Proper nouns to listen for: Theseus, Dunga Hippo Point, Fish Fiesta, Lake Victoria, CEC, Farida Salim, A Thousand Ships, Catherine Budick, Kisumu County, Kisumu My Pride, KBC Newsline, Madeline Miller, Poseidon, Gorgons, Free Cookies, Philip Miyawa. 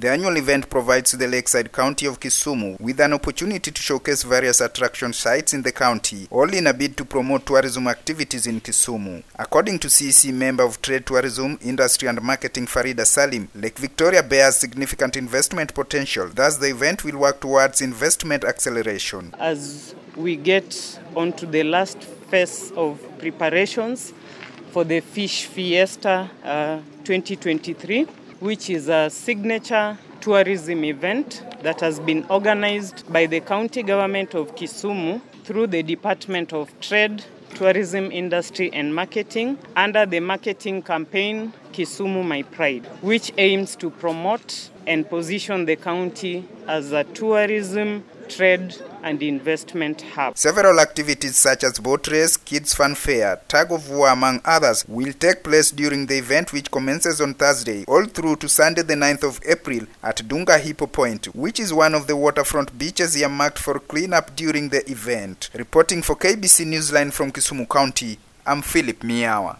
The annual event provides the lakeside county of Kisumu with an opportunity to showcase various attraction sites in the county, all in a bid to promote tourism activities in Kisumu. According to CEC member of Trade, Tourism, Industry and Marketing Farida Salim, Lake Victoria bears significant investment potential, thus the event will work towards investment acceleration. As we get onto the last phase of preparations for the Fish Fiesta 2023, which is a signature tourism event that has been organized by the county government of Kisumu through the Department of Trade, Tourism, Industry and Marketing under the marketing campaign Kisumu My Pride, which aims to promote and position the county as a tourism, trade and investment hub. Several activities such as boat race, kids fun fair, tug of war among others will take place during the event, which commences on Thursday all through to Sunday the 9th of April at Dunga Hippo Point, which is one of the waterfront beaches earmarked for cleanup during the event. Reporting for KBC Newsline from Kisumu County, I'm Philip Miyawa.